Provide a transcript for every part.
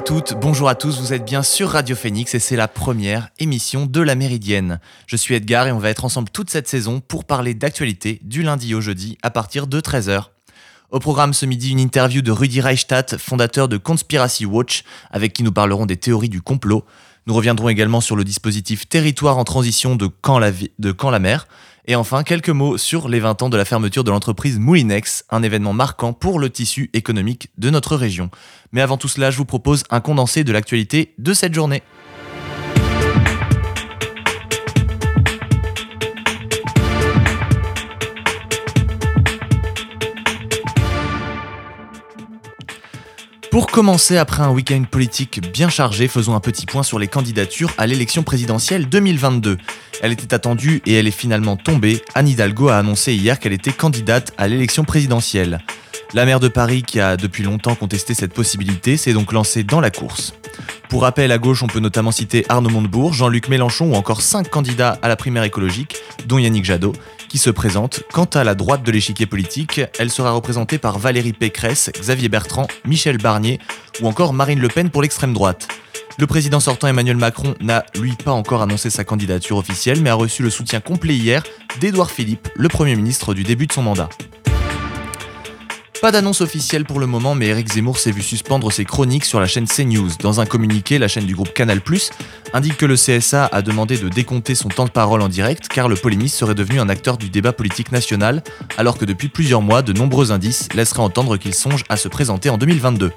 Bonjour à toutes, bonjour à tous, vous êtes bien sur Radio Phoenix et c'est la première émission de La Méridienne. Je suis Edgar et on va être ensemble toute cette saison pour parler d'actualité du lundi au jeudi à partir de 13h. Au programme ce midi, une interview de Rudy Reichstadt, fondateur de Conspiracy Watch, avec qui nous parlerons des théories du complot. Nous reviendrons également sur le dispositif Territoire en transition de Caen-la-Mer. Et enfin, quelques mots sur les 20 ans de la fermeture de l'entreprise Moulinex, un événement marquant pour le tissu économique de notre région. Mais avant tout cela, je vous propose un condensé de l'actualité de cette journée. Pour commencer, après un week-end politique bien chargé, faisons un petit point sur les candidatures à l'élection présidentielle 2022. Elle était attendue et elle est finalement tombée. Anne Hidalgo a annoncé hier qu'elle était candidate à l'élection présidentielle. La maire de Paris, qui a depuis longtemps contesté cette possibilité, s'est donc lancée dans la course. Pour rappel, à gauche, on peut notamment citer Arnaud Montebourg, Jean-Luc Mélenchon ou encore 5 candidats à la primaire écologique, dont Yannick Jadot, qui se présente. Quant à la droite de l'échiquier politique, elle sera représentée par Valérie Pécresse, Xavier Bertrand, Michel Barnier ou encore Marine Le Pen pour l'extrême droite. Le président sortant Emmanuel Macron n'a, lui, pas encore annoncé sa candidature officielle, mais a reçu le soutien complet hier d'Édouard Philippe, le Premier ministre du début de son mandat. Pas d'annonce officielle pour le moment, mais Éric Zemmour s'est vu suspendre ses chroniques sur la chaîne CNews. Dans un communiqué, la chaîne du groupe Canal+, indique que le CSA a demandé de décompter son temps de parole en direct car le polémiste serait devenu un acteur du débat politique national, alors que depuis plusieurs mois, de nombreux indices laisseraient entendre qu'il songe à se présenter en 2022.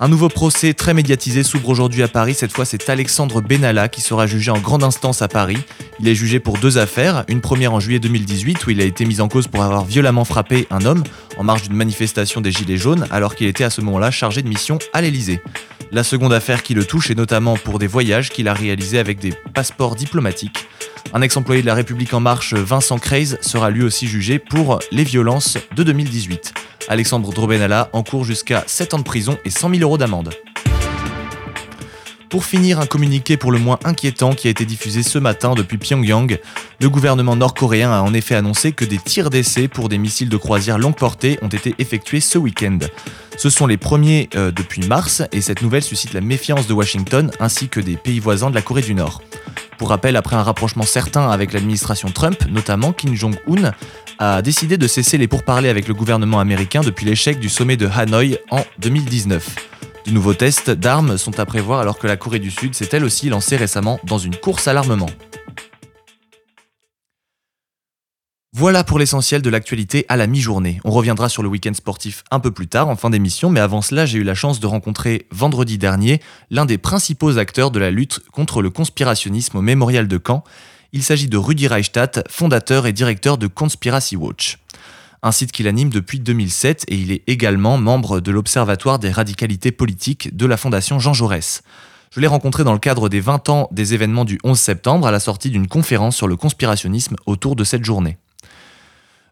Un nouveau procès très médiatisé s'ouvre aujourd'hui à Paris. Cette fois, c'est Alexandre Benalla qui sera jugé en grande instance à Paris. Il est jugé pour 2 affaires, une première en juillet 2018 où il a été mis en cause pour avoir violemment frappé un homme en marge d'une manifestation des Gilets jaunes alors qu'il était à ce moment-là chargé de mission à l'Elysée. La seconde affaire qui le touche est notamment pour des voyages qu'il a réalisés avec des passeports diplomatiques. Un ex-employé de la République en marche, Vincent Creyze, sera lui aussi jugé pour les violences de 2018. Alexandre Benalla encourt jusqu'à 7 ans de prison et 100 000 euros d'amende. Pour finir, un communiqué pour le moins inquiétant qui a été diffusé ce matin depuis Pyongyang. Le gouvernement nord-coréen a en effet annoncé que des tirs d'essai pour des missiles de croisière longue portée ont été effectués ce week-end. Ce sont les premiers depuis mars et cette nouvelle suscite la méfiance de Washington ainsi que des pays voisins de la Corée du Nord. Pour rappel, après un rapprochement certain avec l'administration Trump, notamment Kim Jong-un, a décidé de cesser les pourparlers avec le gouvernement américain depuis l'échec du sommet de Hanoï en 2019. De nouveaux tests d'armes sont à prévoir alors que la Corée du Sud s'est elle aussi lancée récemment dans une course à l'armement. Voilà pour l'essentiel de l'actualité à la mi-journée. On reviendra sur le week-end sportif un peu plus tard en fin d'émission, mais avant cela, j'ai eu la chance de rencontrer vendredi dernier l'un des principaux acteurs de la lutte contre le conspirationnisme au Mémorial de Caen. Il s'agit de Rudy Reichstadt, fondateur et directeur de Conspiracy Watch, un site qu'il anime depuis 2007 et il est également membre de l'Observatoire des radicalités politiques de la Fondation Jean Jaurès. Je l'ai rencontré dans le cadre des 20 ans des événements du 11 septembre à la sortie d'une conférence sur le conspirationnisme autour de cette journée.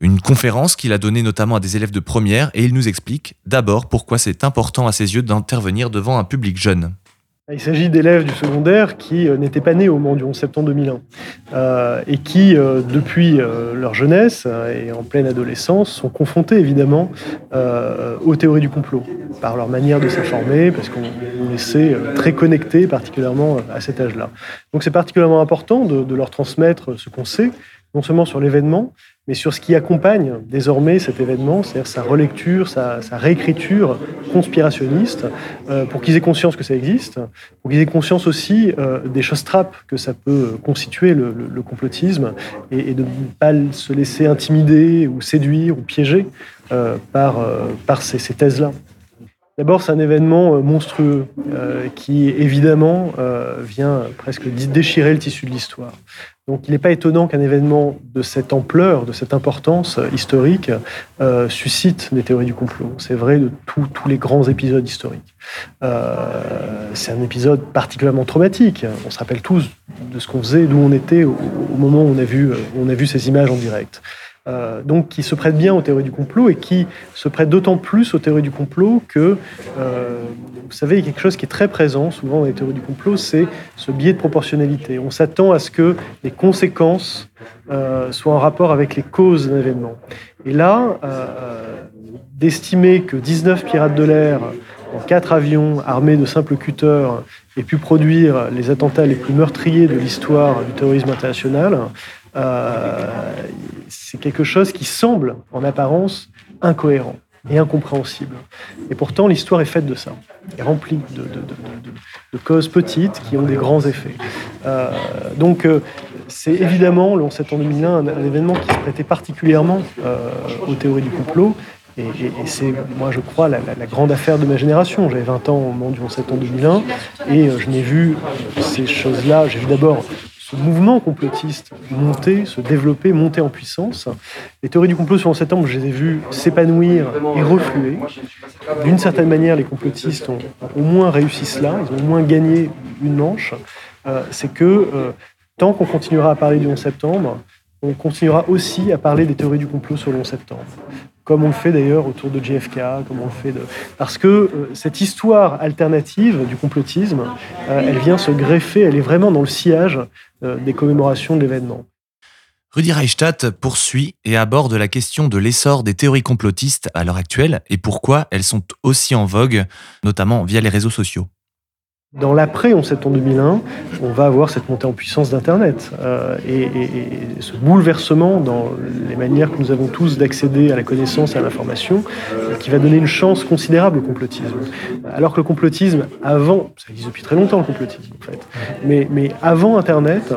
Une conférence qu'il a donnée notamment à des élèves de première et il nous explique d'abord pourquoi c'est important à ses yeux d'intervenir devant un public jeune. Il s'agit d'élèves du secondaire qui n'étaient pas nés au moment du 11 septembre 2001 et qui, depuis leur jeunesse et en pleine adolescence, sont confrontés évidemment aux théories du complot, par leur manière de s'informer, parce qu'on les sait très connectés, particulièrement à cet âge-là. Donc c'est particulièrement important de leur transmettre ce qu'on sait, non seulement sur l'événement, mais sur ce qui accompagne désormais cet événement, c'est-à-dire sa relecture, sa réécriture conspirationniste, pour qu'ils aient conscience que ça existe, pour qu'ils aient conscience aussi des chausse-trappes que ça peut constituer le complotisme, et de ne pas se laisser intimider ou séduire ou piéger par ces thèses-là. D'abord, c'est un événement monstrueux qui, évidemment, vient presque déchirer le tissu de l'histoire. Donc, il n'est pas étonnant qu'un événement de cette ampleur, de cette importance historique, suscite des théories du complot. C'est vrai de tous les grands épisodes historiques. C'est un épisode particulièrement traumatique. On se rappelle tous de ce qu'on faisait, d'où on était au moment où on a vu ces images en direct. Donc qui se prête bien aux théories du complot et qui se prête d'autant plus aux théories du complot que, vous savez, il y a quelque chose qui est très présent souvent dans les théories du complot, c'est ce biais de proportionnalité. On s'attend à ce que les conséquences soient en rapport avec les causes d'un événement. Et là, d'estimer que 19 pirates de l'air en 4 avions armés de simples cutters et pu produire les attentats les plus meurtriers de l'histoire du terrorisme international, c'est quelque chose qui semble, en apparence, incohérent et incompréhensible. Et pourtant, l'histoire est faite de ça, est remplie de causes petites qui ont des grands effets. Donc, c'est évidemment, le 11 septembre 2001, un événement qui se prêtait particulièrement aux théories du complot. Et c'est, moi, je crois, la grande affaire de ma génération. J'avais 20 ans au moment du 11 septembre 2001, et je n'ai vu ces choses-là. J'ai vu d'abord ce mouvement complotiste monter, se développer, monter en puissance. Les théories du complot sur le 11 septembre, je les ai vues s'épanouir et refluer. D'une certaine manière, les complotistes ont au moins réussi cela, ils ont au moins gagné une manche. C'est que tant qu'on continuera à parler du 11 septembre, on continuera aussi à parler des théories du complot sur le 11 septembre. Comme on le fait d'ailleurs autour de JFK, comme on le fait de... Parce que cette histoire alternative du complotisme, elle vient se greffer, elle est vraiment dans le sillage des commémorations de l'événement. Rudy Reichstadt poursuit et aborde la question de l'essor des théories complotistes à l'heure actuelle et pourquoi elles sont aussi en vogue, notamment via les réseaux sociaux. Dans l'après-11 septembre 2001, on va avoir cette montée en puissance d'Internet et ce bouleversement dans les manières que nous avons tous d'accéder à la connaissance et à l'information qui va donner une chance considérable au complotisme. Alors que le complotisme, avant, ça existe depuis très longtemps le complotisme en fait, mais avant Internet,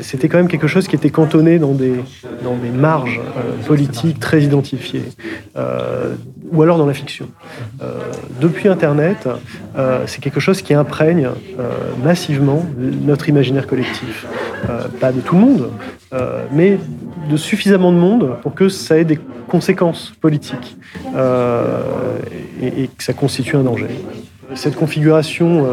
c'était quand même quelque chose qui était cantonné dans des marges politiques très identifiées, ou alors dans la fiction. Depuis Internet, c'est quelque chose qui imprègne massivement notre imaginaire collectif. Pas de tout le monde, mais de suffisamment de monde pour que ça ait des conséquences politiques et que ça constitue un danger. Cette configuration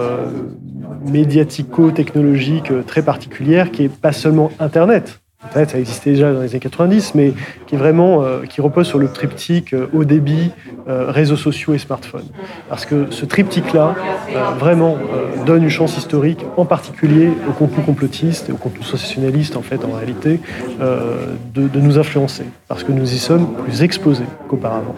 médiatico-technologique très particulière qui n'est pas seulement Internet. Internet, ça existait déjà dans les années 90, mais qui est vraiment qui repose sur le triptyque haut débit, réseaux sociaux et smartphones. Parce que ce triptyque-là, vraiment, donne une chance historique, en particulier au contenu complotiste et au contenu sensationnaliste, en fait, en réalité, de nous influencer. Parce que nous y sommes plus exposés qu'auparavant.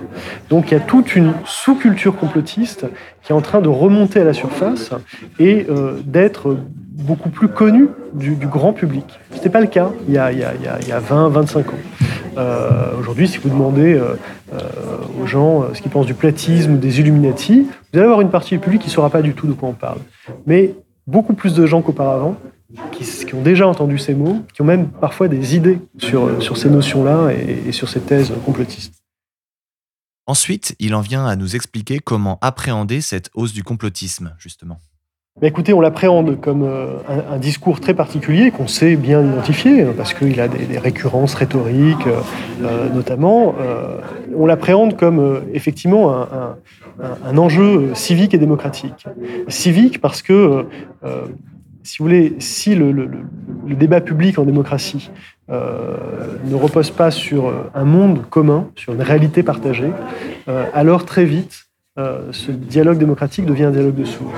Donc il y a toute une sous-culture complotiste qui est en train de remonter à la surface et d'être beaucoup plus connu du grand public. Ce n'était pas le cas il y a 20-25 ans. Aujourd'hui, si vous demandez aux gens ce qu'ils pensent du platisme ou des Illuminati, vous allez avoir une partie du public qui ne saura pas du tout de quoi on parle. Mais beaucoup plus de gens qu'auparavant, qui ont déjà entendu ces mots, qui ont même parfois des idées sur ces notions-là et sur ces thèses complotistes. Ensuite, il en vient à nous expliquer comment appréhender cette hausse du complotisme, justement. Bah écoutez, on l'appréhende comme un discours très particulier qu'on sait bien identifier, parce qu'il a des récurrences rhétoriques, notamment. On l'appréhende comme effectivement un enjeu civique et démocratique. Civique parce que, si vous voulez, si le débat public en démocratie ne repose pas sur un monde commun, sur une réalité partagée, alors très vite, ce dialogue démocratique devient un dialogue de sourds.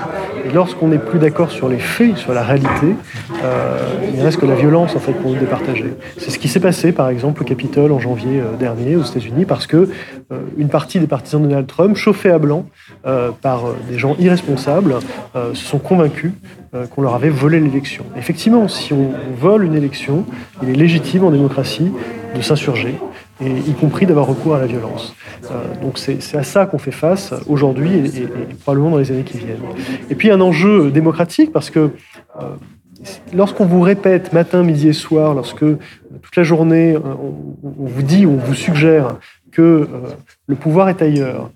Et lorsqu'on n'est plus d'accord sur les faits, sur la réalité, il ne reste que la violence en fait pour nous départager. C'est ce qui s'est passé par exemple au Capitole en janvier dernier aux États-Unis parce que une partie des partisans de Donald Trump, chauffés à blanc par des gens irresponsables, se sont convaincus qu'on leur avait volé l'élection. Effectivement, si on vole une élection, il est légitime en démocratie de s'insurger, et y compris d'avoir recours à la violence. Donc c'est à ça qu'on fait face aujourd'hui et probablement dans les années qui viennent. Et puis un enjeu démocratique, parce que lorsqu'on vous répète matin, midi et soir, lorsque toute la journée on vous dit, on vous suggère que le pouvoir est ailleurs,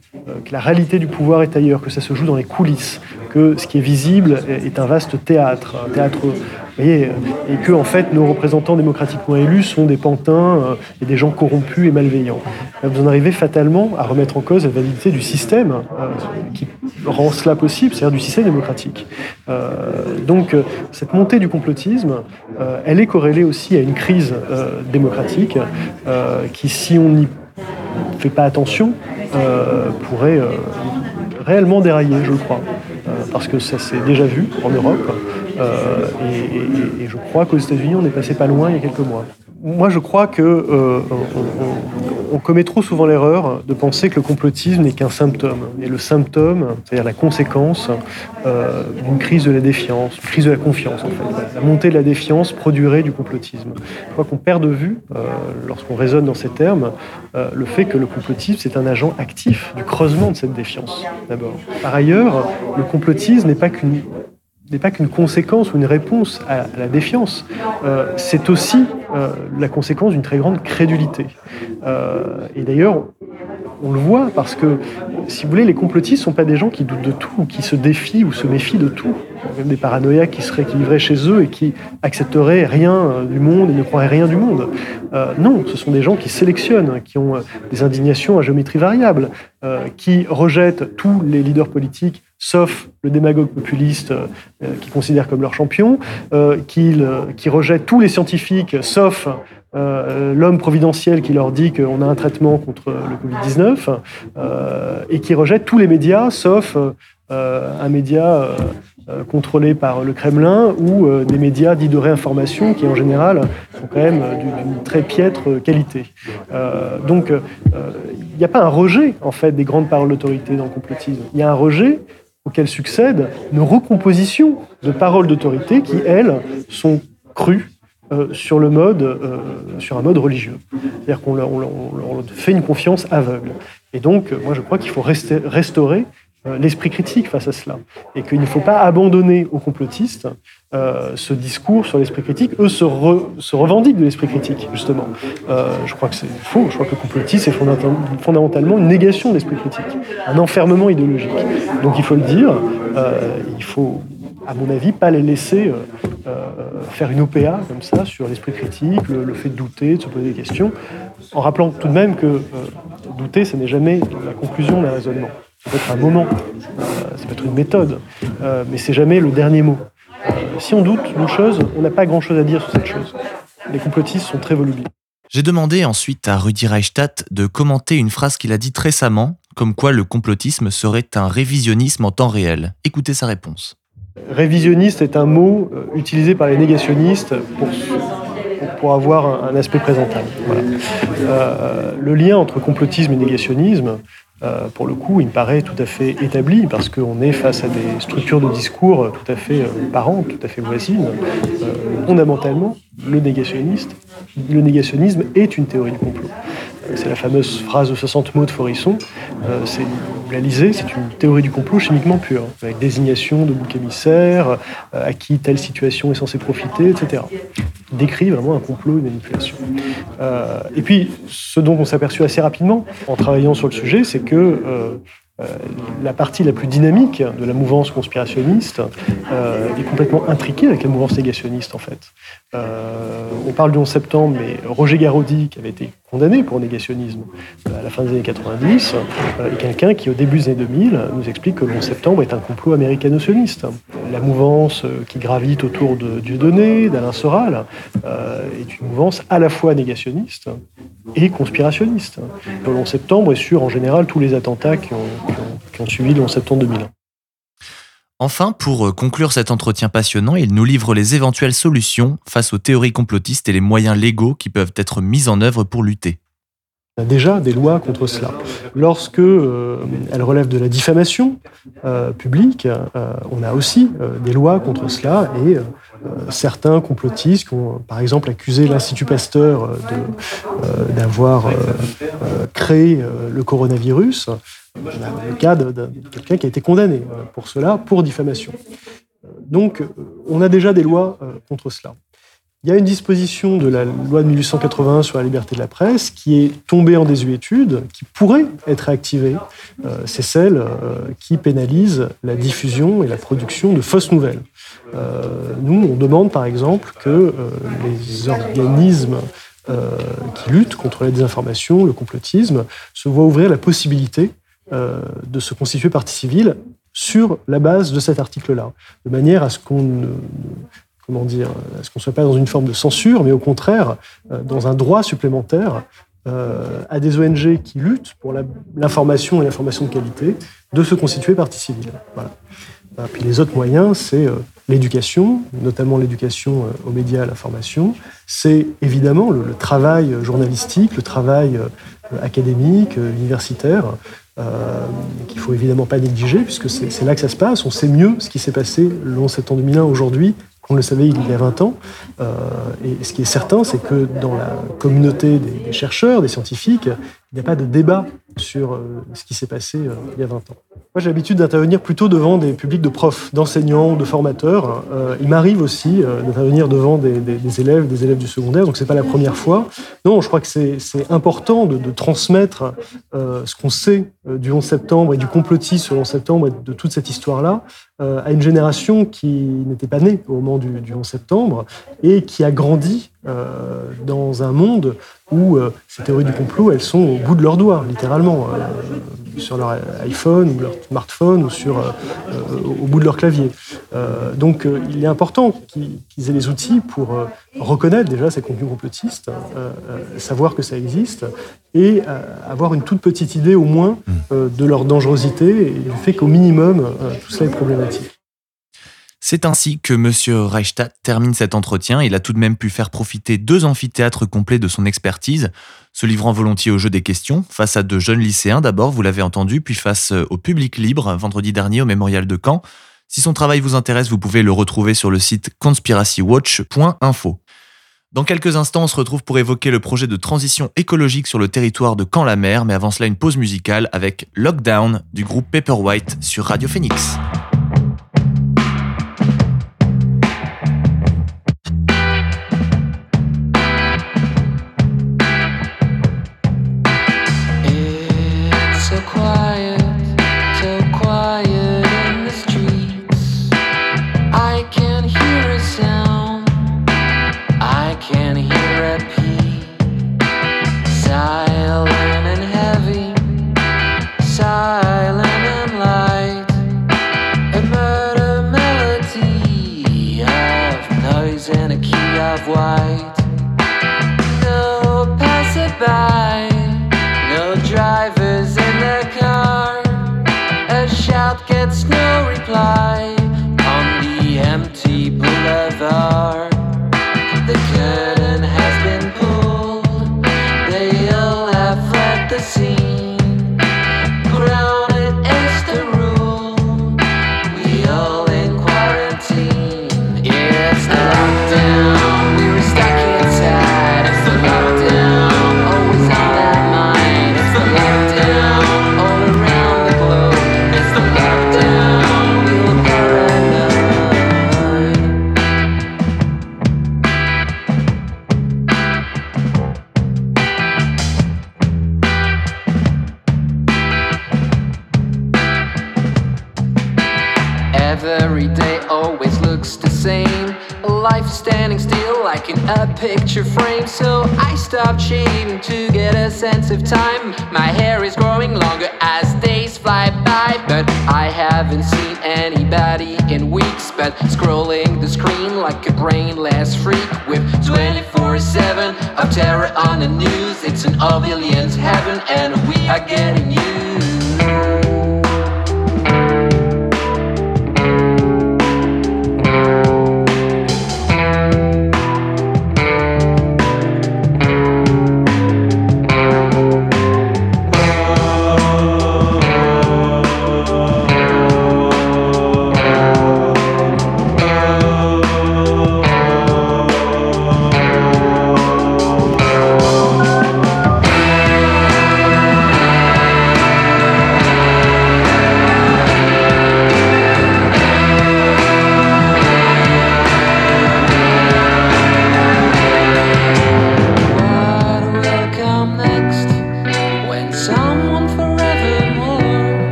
que la réalité du pouvoir est ailleurs, que ça se joue dans les coulisses, que ce qui est visible est un vaste théâtre, un théâtre, vous voyez, et que en fait nos représentants démocratiquement élus sont des pantins et des gens corrompus et malveillants. Vous en arrivez fatalement à remettre en cause la validité du système qui rend cela possible, c'est-à-dire du système démocratique. Donc cette montée du complotisme, elle est corrélée aussi à une crise démocratique qui, si on n'y fait pas attention, pourrait réellement dérailler, je crois. Parce que ça s'est déjà vu en Europe. Et je crois qu'aux États-Unis, on est passé pas loin il y a quelques mois. Moi, je crois que On commet trop souvent l'erreur de penser que le complotisme n'est qu'un symptôme. Et le symptôme, c'est-à-dire la conséquence d'une crise de la défiance, une crise de la confiance en fait. La montée de la défiance produirait du complotisme. Je crois qu'on perd de vue, lorsqu'on raisonne dans ces termes, le fait que le complotisme, c'est un agent actif du creusement de cette défiance, d'abord. Par ailleurs, le complotisme n'est pas qu'une conséquence ou une réponse à la défiance, c'est aussi la conséquence d'une très grande crédulité. Et d'ailleurs, on le voit parce que, si vous voulez, les complotistes ne sont pas des gens qui doutent de tout, qui se défient ou se méfient de tout. Même des paranoïaques qui vivraient chez eux et qui accepteraient rien du monde et ne croiraient rien du monde. Non, ce sont des gens qui sélectionnent, qui ont des indignations à géométrie variable, qui rejettent tous les leaders politiques, sauf le démagogue populiste qu'ils considèrent comme leur champion, qui rejettent tous les scientifiques, sauf l'homme providentiel qui leur dit qu'on a un traitement contre le Covid-19, et qui rejettent tous les médias, sauf un média contrôlé par le Kremlin ou des médias dits de réinformation qui, en général, sont quand même d'une très piètre qualité. Donc, il n'y a pas un rejet, en fait, des grandes paroles d'autorité dans le complotisme. Il y a un rejet auquel succède une recomposition de paroles d'autorité qui, elles, sont crues sur un mode religieux. C'est-à-dire qu'on leur fait une confiance aveugle. Et donc, moi, je crois qu'il faut restaurer l'esprit critique face à cela. Et qu'il ne faut pas abandonner aux complotistes ce discours sur l'esprit critique. Eux se revendiquent de l'esprit critique, justement. Je crois que c'est faux. Je crois que le complotisme est fondamentalement une négation de l'esprit critique, un enfermement idéologique. Donc il faut le dire, il faut, à mon avis, pas les laisser faire une OPA comme ça sur l'esprit critique, le fait de douter, de se poser des questions, en rappelant tout de même que douter, ce n'est jamais la conclusion d'un raisonnement. Ça peut être un moment, ça peut être une méthode, mais c'est jamais le dernier mot. Si on doute d'une chose, on n'a pas grand-chose à dire sur cette chose. Les complotistes sont très volubiles. J'ai demandé ensuite à Rudy Reichstadt de commenter une phrase qu'il a dite récemment, comme quoi le complotisme serait un révisionnisme en temps réel. Écoutez sa réponse. Révisionniste est un mot utilisé par les négationnistes pour avoir un aspect présentable. Voilà. Le lien entre complotisme et négationnisme, pour le coup, il me paraît tout à fait établi, parce qu'on est face à des structures de discours tout à fait parentes, tout à fait voisines. Fondamentalement, le négationnisme est une théorie du complot. C'est la fameuse phrase de 60 mots de Faurisson. C'est une théorie du complot chimiquement pure, avec désignation de bouc émissaire, à qui telle situation est censée profiter, etc. Il décrit vraiment un complot, une manipulation. Et puis, ce dont on s'aperçut assez rapidement en travaillant sur le sujet, c'est que la partie la plus dynamique de la mouvance conspirationniste est complètement intriquée avec la mouvance négationniste, en fait. On parle du 11 septembre, mais Roger Garaudy, qui avait été condamné pour négationnisme à la fin des années 90, est quelqu'un qui, au début des années 2000, nous explique que le 11 septembre est un complot américano-sioniste. La mouvance qui gravite autour de Dieudonné, d'Alain Soral, est une mouvance à la fois négationniste et conspirationniste. Le 11 septembre est sur, en général, tous les attentats qui ont suivi le 11 septembre 2001. Enfin, pour conclure cet entretien passionnant, il nous livre les éventuelles solutions face aux théories complotistes et les moyens légaux qui peuvent être mis en œuvre pour lutter. On a déjà des lois contre cela. Lorsque elles relèvent de la diffamation publique, on a aussi des lois contre cela et certains complotistes qui ont, par exemple, accusé l'Institut Pasteur d'avoir créé le coronavirus. Le cas de quelqu'un qui a été condamné pour cela, pour diffamation. Donc, on a déjà des lois contre cela. Il y a une disposition de la loi de 1881 sur la liberté de la presse qui est tombée en désuétude, qui pourrait être activée. C'est celle qui pénalise la diffusion et la production de fausses nouvelles. Nous, on demande par exemple que les organismes qui luttent contre la désinformation, le complotisme, se voient ouvrir la possibilité de se constituer partie civile sur la base de cet article-là, de manière à ce qu'on ne soit pas dans une forme de censure, mais au contraire dans un droit supplémentaire à des ONG qui luttent pour l'information et l'information de qualité de se constituer partie civile. Voilà. Puis les autres moyens, c'est l'éducation, notamment l'éducation aux médias, à la formation, c'est évidemment le travail journalistique, le travail académique, universitaire, qu'il ne faut évidemment pas négliger, puisque c'est là que ça se passe. On sait mieux ce qui s'est passé le 11 septembre 2001 aujourd'hui qu'on le savait il y a 20 ans. Et ce qui est certain, c'est que dans la communauté des chercheurs, des scientifiques, il n'y a pas de débat sur ce qui s'est passé il y a 20 ans. Moi, j'ai l'habitude d'intervenir plutôt devant des publics de profs, d'enseignants, de formateurs. Il m'arrive aussi d'intervenir devant des élèves du secondaire, donc ce n'est pas la première fois. Non, je crois que c'est important de transmettre ce qu'on sait du 11 septembre et du complotisme sur le 11 septembre et de toute cette histoire-là à une génération qui n'était pas née au moment du 11 septembre et qui a grandi dans un monde où ces théories du complot, elles sont au bout de leurs doigts, littéralement, sur leur iPhone ou leur smartphone ou au bout de leur clavier. Donc il est important qu'ils aient les outils pour reconnaître déjà ces contenus complotistes, savoir que ça existe et avoir une toute petite idée au moins de leur dangerosité et du fait qu'au minimum, tout cela est problématique. C'est ainsi que M. Reichstadt termine cet entretien. Il a tout de même pu faire profiter 2 amphithéâtres complets de son expertise, se livrant volontiers au jeu des questions, face à 2 jeunes lycéens d'abord, vous l'avez entendu, puis face au public libre, vendredi dernier au Mémorial de Caen. Si son travail vous intéresse, vous pouvez le retrouver sur le site conspiracywatch.info. Dans quelques instants, on se retrouve pour évoquer le projet de transition écologique sur le territoire de Caen-la-Mer, mais avant cela, une pause musicale avec Lockdown du groupe Pepper White sur Radio Phoenix. Lockdown.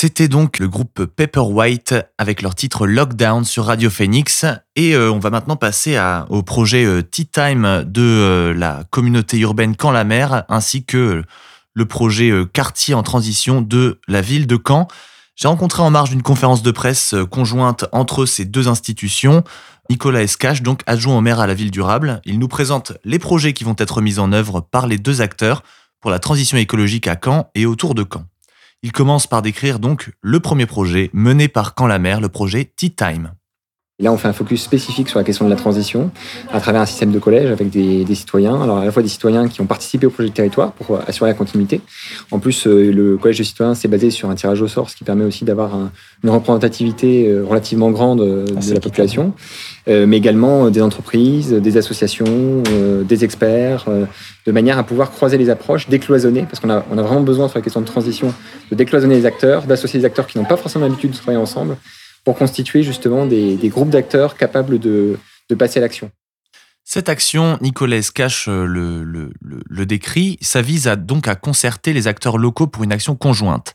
C'était donc le groupe Pepper White avec leur titre Lockdown sur Radio Phoenix. Et on va maintenant passer au projet Tea Time de la communauté urbaine Caen-la-Mer, ainsi que le projet Quartier en transition de la ville de Caen. J'ai rencontré en marge d'une conférence de presse conjointe entre ces deux institutions, Nicolas Escach, donc adjoint au maire à la ville durable. Il nous présente les projets qui vont être mis en œuvre par les deux acteurs pour la transition écologique à Caen et autour de Caen. Il commence par décrire donc le premier projet mené par Caen-la-Mer, le projet Tea Time. Et là, on fait un focus spécifique sur la question de la transition à travers un système de collège avec des citoyens. Alors, à la fois des citoyens qui ont participé au projet de territoire pour assurer la continuité. En plus, le collège de citoyens s'est basé sur un tirage au sort, ce qui permet aussi d'avoir une représentativité relativement grande de la population, mais également des entreprises, des associations, des experts, de manière à pouvoir croiser les approches, décloisonner, parce qu'on a vraiment besoin sur la question de transition de décloisonner les acteurs, d'associer les acteurs qui n'ont pas forcément l'habitude de travailler ensemble, pour constituer justement des groupes d'acteurs capables de passer à l'action. Cette action, Nicolas Escach le décrit, ça vise donc à concerter les acteurs locaux pour une action conjointe.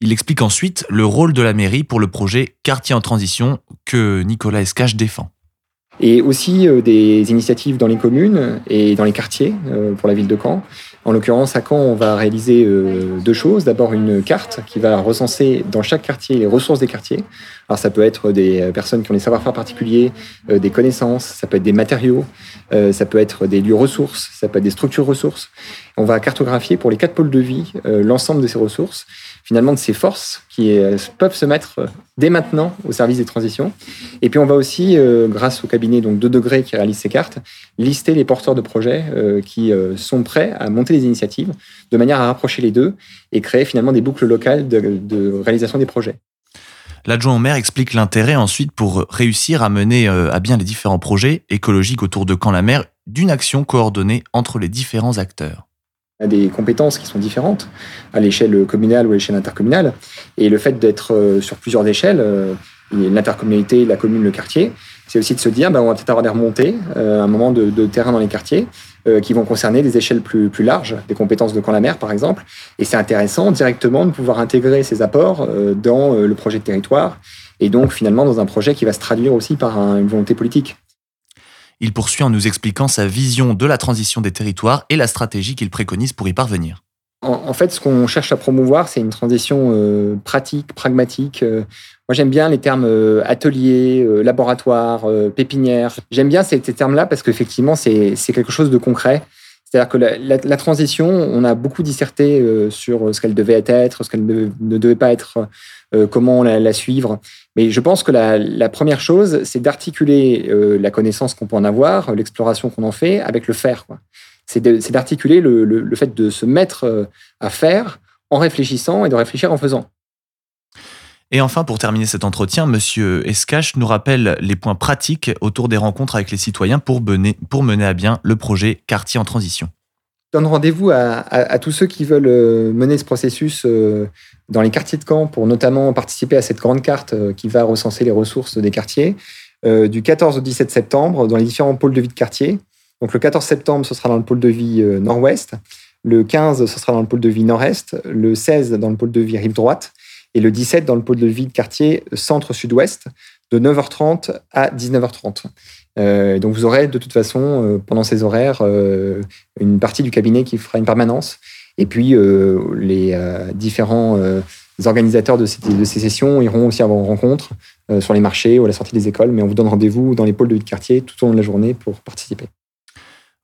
Il explique ensuite le rôle de la mairie pour le projet Quartier en transition que Nicolas Escach défend. Et aussi des initiatives dans les communes et dans les quartiers pour la ville de Caen. En l'occurrence, à Caen, on va réaliser deux choses. D'abord, une carte qui va recenser dans chaque quartier les ressources des quartiers. Alors, ça peut être des personnes qui ont des savoir-faire particuliers, des connaissances, ça peut être des matériaux, ça peut être des lieux ressources, ça peut être des structures ressources. On va cartographier pour les 4 pôles de vie l'ensemble de ces ressources, finalement de ces forces qui peuvent se mettre dès maintenant au service des transitions. Et puis on va aussi, grâce au cabinet donc 2 degrés qui réalise ces cartes, lister les porteurs de projets qui sont prêts à monter des initiatives de manière à rapprocher les deux et créer finalement des boucles locales de réalisation des projets. L'adjoint au maire explique l'intérêt ensuite pour réussir à mener à bien les différents projets écologiques autour de Caen-la-Mer d'une action coordonnée entre les différents acteurs. On a des compétences qui sont différentes à l'échelle communale ou à l'échelle intercommunale. Et le fait d'être sur plusieurs échelles, l'intercommunalité, la commune, le quartier, c'est aussi de se dire on va peut-être avoir des remontées à un moment de terrain dans les quartiers qui vont concerner des échelles plus larges, des compétences de Caen-la-Mer par exemple. Et c'est intéressant directement de pouvoir intégrer ces apports dans le projet de territoire et donc finalement dans un projet qui va se traduire aussi par une volonté politique. Il poursuit en nous expliquant sa vision de la transition des territoires et la stratégie qu'il préconise pour y parvenir. En fait, ce qu'on cherche à promouvoir, c'est une transition pratique, pragmatique. Moi, j'aime bien les termes atelier, laboratoire, pépinière. J'aime bien ces termes-là parce qu'effectivement, c'est quelque chose de concret. C'est-à-dire que la transition, on a beaucoup disserté sur ce qu'elle devait être, ce qu'elle ne devait pas être, comment la suivre. Mais je pense que la première chose, c'est d'articuler la connaissance qu'on peut en avoir, l'exploration qu'on en fait, avec le faire. C'est d'articuler le fait de se mettre à faire en réfléchissant et de réfléchir en faisant. Et enfin, pour terminer cet entretien, M. Escach nous rappelle les points pratiques autour des rencontres avec les citoyens pour mener à bien le projet Quartier en transition. Je donne rendez-vous à tous ceux qui veulent mener ce processus dans les quartiers de Caen pour notamment participer à cette grande carte qui va recenser les ressources des quartiers du 14 au 17 septembre dans les différents pôles de vie de quartier. Donc le 14 septembre, ce sera dans le pôle de vie nord-ouest. Le 15, ce sera dans le pôle de vie nord-est. Le 16, dans le pôle de vie rive droite. Et le 17 dans le pôle de vie de quartier centre-sud-ouest de 9h30 à 19h30. Donc vous aurez de toute façon, pendant ces horaires, une partie du cabinet qui fera une permanence. Et puis les différents organisateurs de ces sessions iront aussi avoir une rencontre sur les marchés ou à la sortie des écoles. Mais on vous donne rendez-vous dans les pôles de vie de quartier tout au long de la journée pour participer.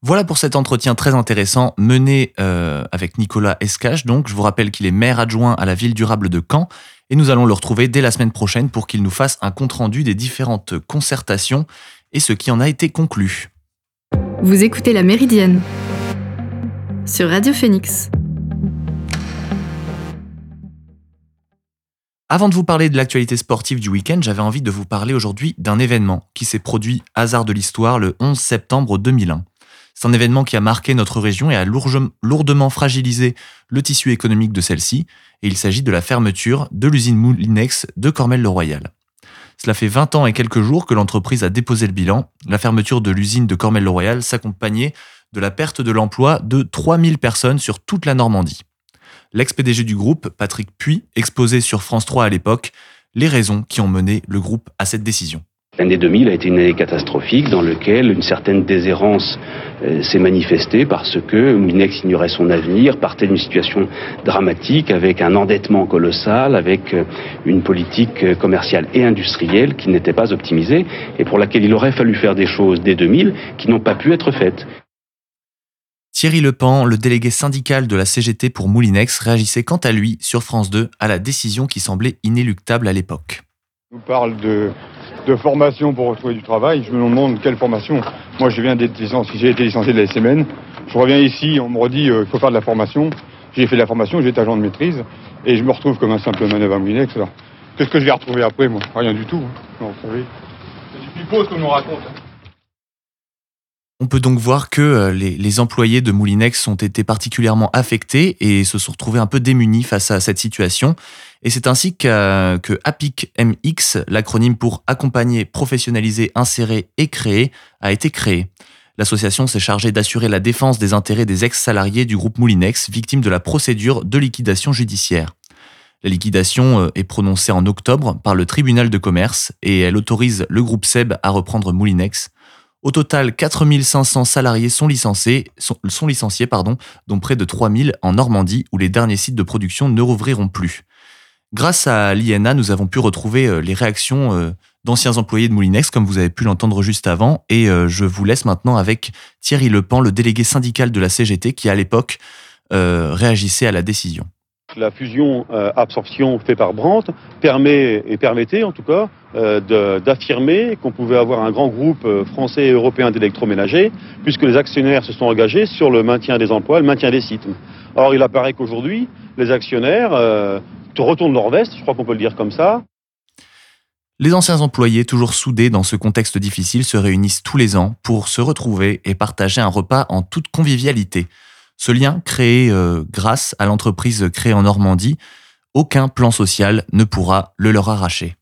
Voilà pour cet entretien très intéressant mené avec Nicolas Escach. Donc, je vous rappelle qu'il est maire adjoint à la ville durable de Caen et nous allons le retrouver dès la semaine prochaine pour qu'il nous fasse un compte-rendu des différentes concertations et ce qui en a été conclu. Vous écoutez La Méridienne sur Radio Phoenix. Avant de vous parler de l'actualité sportive du week-end, j'avais envie de vous parler aujourd'hui d'un événement qui s'est produit, hasard de l'histoire, le 11 septembre 2001. C'est un événement qui a marqué notre région et a lourdement fragilisé le tissu économique de celle-ci, et il s'agit de la fermeture de l'usine Moulinex de Cormelles-le-Royal. Cela fait 20 ans et quelques jours que l'entreprise a déposé le bilan. La fermeture de l'usine de Cormelles-le-Royal s'accompagnait de la perte de l'emploi de 3000 personnes sur toute la Normandie. l'ex-PDG du groupe, Patrick Puy, exposait sur France 3 à l'époque les raisons qui ont mené le groupe à cette décision. L'année 2000 a été une année catastrophique dans laquelle une certaine déshérence s'est manifestée parce que Moulinex ignorait son avenir, partait d'une situation dramatique avec un endettement colossal, avec une politique commerciale et industrielle qui n'était pas optimisée et pour laquelle il aurait fallu faire des choses dès 2000 qui n'ont pas pu être faites. Thierry Lepan, le délégué syndical de la CGT pour Moulinex, réagissait quant à lui sur France 2 à la décision qui semblait inéluctable à l'époque. On parle de formation pour retrouver du travail, je me demande quelle formation. Moi, je viens d'être licencié, j'ai été licencié de la SMN. Je reviens ici, on me redit qu'il faut faire de la formation. J'ai fait de la formation, j'ai été agent de maîtrise et je me retrouve comme un simple manœuvre à Moulinex. Qu'est-ce que je vais retrouver après, moi? Rien du tout. Non, oui. C'est du pipeau ce qu'on nous raconte. On peut donc voir que les employés de Moulinex ont été particulièrement affectés et se sont retrouvés un peu démunis face à cette situation. Et c'est ainsi que APIC MX, l'acronyme pour Accompagner, Professionnaliser, Insérer et Créer, a été créé. L'association s'est chargée d'assurer la défense des intérêts des ex-salariés du groupe Moulinex, victimes de la procédure de liquidation judiciaire. La liquidation est prononcée en octobre par le tribunal de commerce et elle autorise le groupe SEB à reprendre Moulinex. Au total, 4500 salariés sont licenciés, dont près de 3000 en Normandie, où les derniers sites de production ne rouvriront plus. Grâce à l'INA, nous avons pu retrouver les réactions d'anciens employés de Moulinex, comme vous avez pu l'entendre juste avant. Et je vous laisse maintenant avec Thierry Lepan, le délégué syndical de la CGT, qui à l'époque réagissait à la décision. La fusion absorption faite par Brandt permettait en tout cas d'affirmer qu'on pouvait avoir un grand groupe français et européen d'électroménager puisque les actionnaires se sont engagés sur le maintien des emplois, le maintien des sites. Or, il apparaît qu'aujourd'hui, les actionnaires retournent leur veste, je crois qu'on peut le dire comme ça. Les anciens employés, toujours soudés dans ce contexte difficile, se réunissent tous les ans pour se retrouver et partager un repas en toute convivialité. Ce lien créé grâce à l'entreprise créée en Normandie, aucun plan social ne pourra le leur arracher.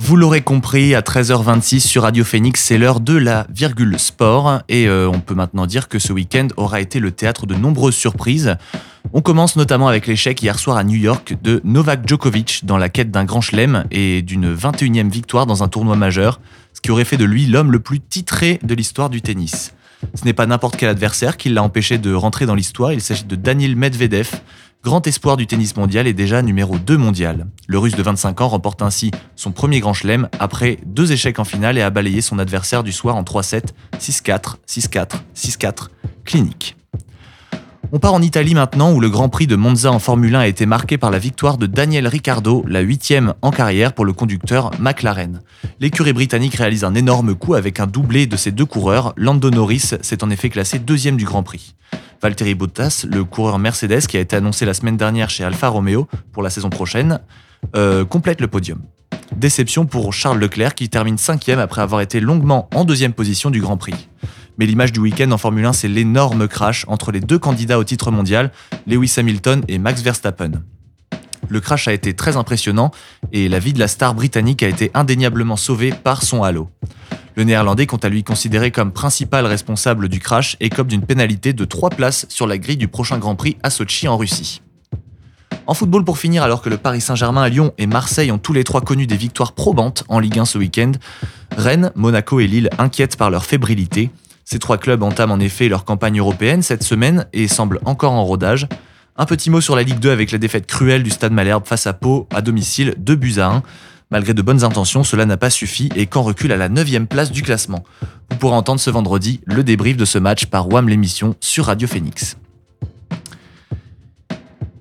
Vous l'aurez compris, à 13h26 sur Radio Phoenix, c'est l'heure de la virgule sport. Et on peut maintenant dire que ce week-end aura été le théâtre de nombreuses surprises. On commence notamment avec l'échec hier soir à New York de Novak Djokovic dans la quête d'un grand chelem et d'une 21e victoire dans un tournoi majeur, ce qui aurait fait de lui l'homme le plus titré de l'histoire du tennis. Ce n'est pas n'importe quel adversaire qui l'a empêché de rentrer dans l'histoire, il s'agit de Daniil Medvedev, grand espoir du tennis mondial et déjà numéro 2 mondial. Le Russe de 25 ans remporte ainsi son premier grand chelem après deux échecs en finale et a balayé son adversaire du soir en 3-7, 6-4, 6-4, 6-4, clinique. On part en Italie maintenant où le Grand Prix de Monza en Formule 1 a été marqué par la victoire de Daniel Ricciardo, la 8e en carrière pour le conducteur McLaren. L'écurie britannique réalise un énorme coup avec un doublé de ses deux coureurs. Lando Norris s'est en effet classé 2e du Grand Prix. Valtteri Bottas, le coureur Mercedes qui a été annoncé la semaine dernière chez Alfa Romeo pour la saison prochaine, complète le podium. Déception pour Charles Leclerc qui termine 5e après avoir été longuement en 2e position du Grand Prix. Mais l'image du week-end en Formule 1, c'est l'énorme crash entre les deux candidats au titre mondial, Lewis Hamilton et Max Verstappen. Le crash a été très impressionnant et la vie de la star britannique a été indéniablement sauvée par son halo. Le Néerlandais, quant à lui, considéré comme principal responsable du crash, écope d'une pénalité de 3 places sur la grille du prochain Grand Prix à Sochi en Russie. En football pour finir, alors que le Paris Saint-Germain, Lyon et Marseille ont tous les trois connu des victoires probantes en Ligue 1 ce week-end, Rennes, Monaco et Lille inquiètent par leur fébrilité. Ces trois clubs entament en effet leur campagne européenne cette semaine et semblent encore en rodage. Un petit mot sur la Ligue 2 avec la défaite cruelle du Stade Malherbe face à Pau à domicile, 2-1. Malgré de bonnes intentions, cela n'a pas suffi et Caen recule à la 9e place du classement. Vous pourrez entendre ce vendredi le débrief de ce match par WAM l'émission sur Radio Phoenix.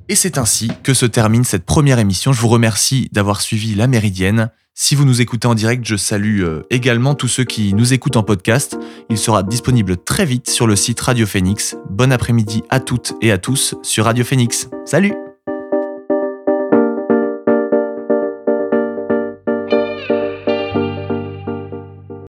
Et c'est ainsi que se termine cette première émission. Je vous remercie d'avoir suivi La Méridienne. Si vous nous écoutez en direct, je salue également tous ceux qui nous écoutent en podcast. Il sera disponible très vite sur le site Radio Phoenix. Bon après-midi à toutes et à tous sur Radio Phoenix. Salut!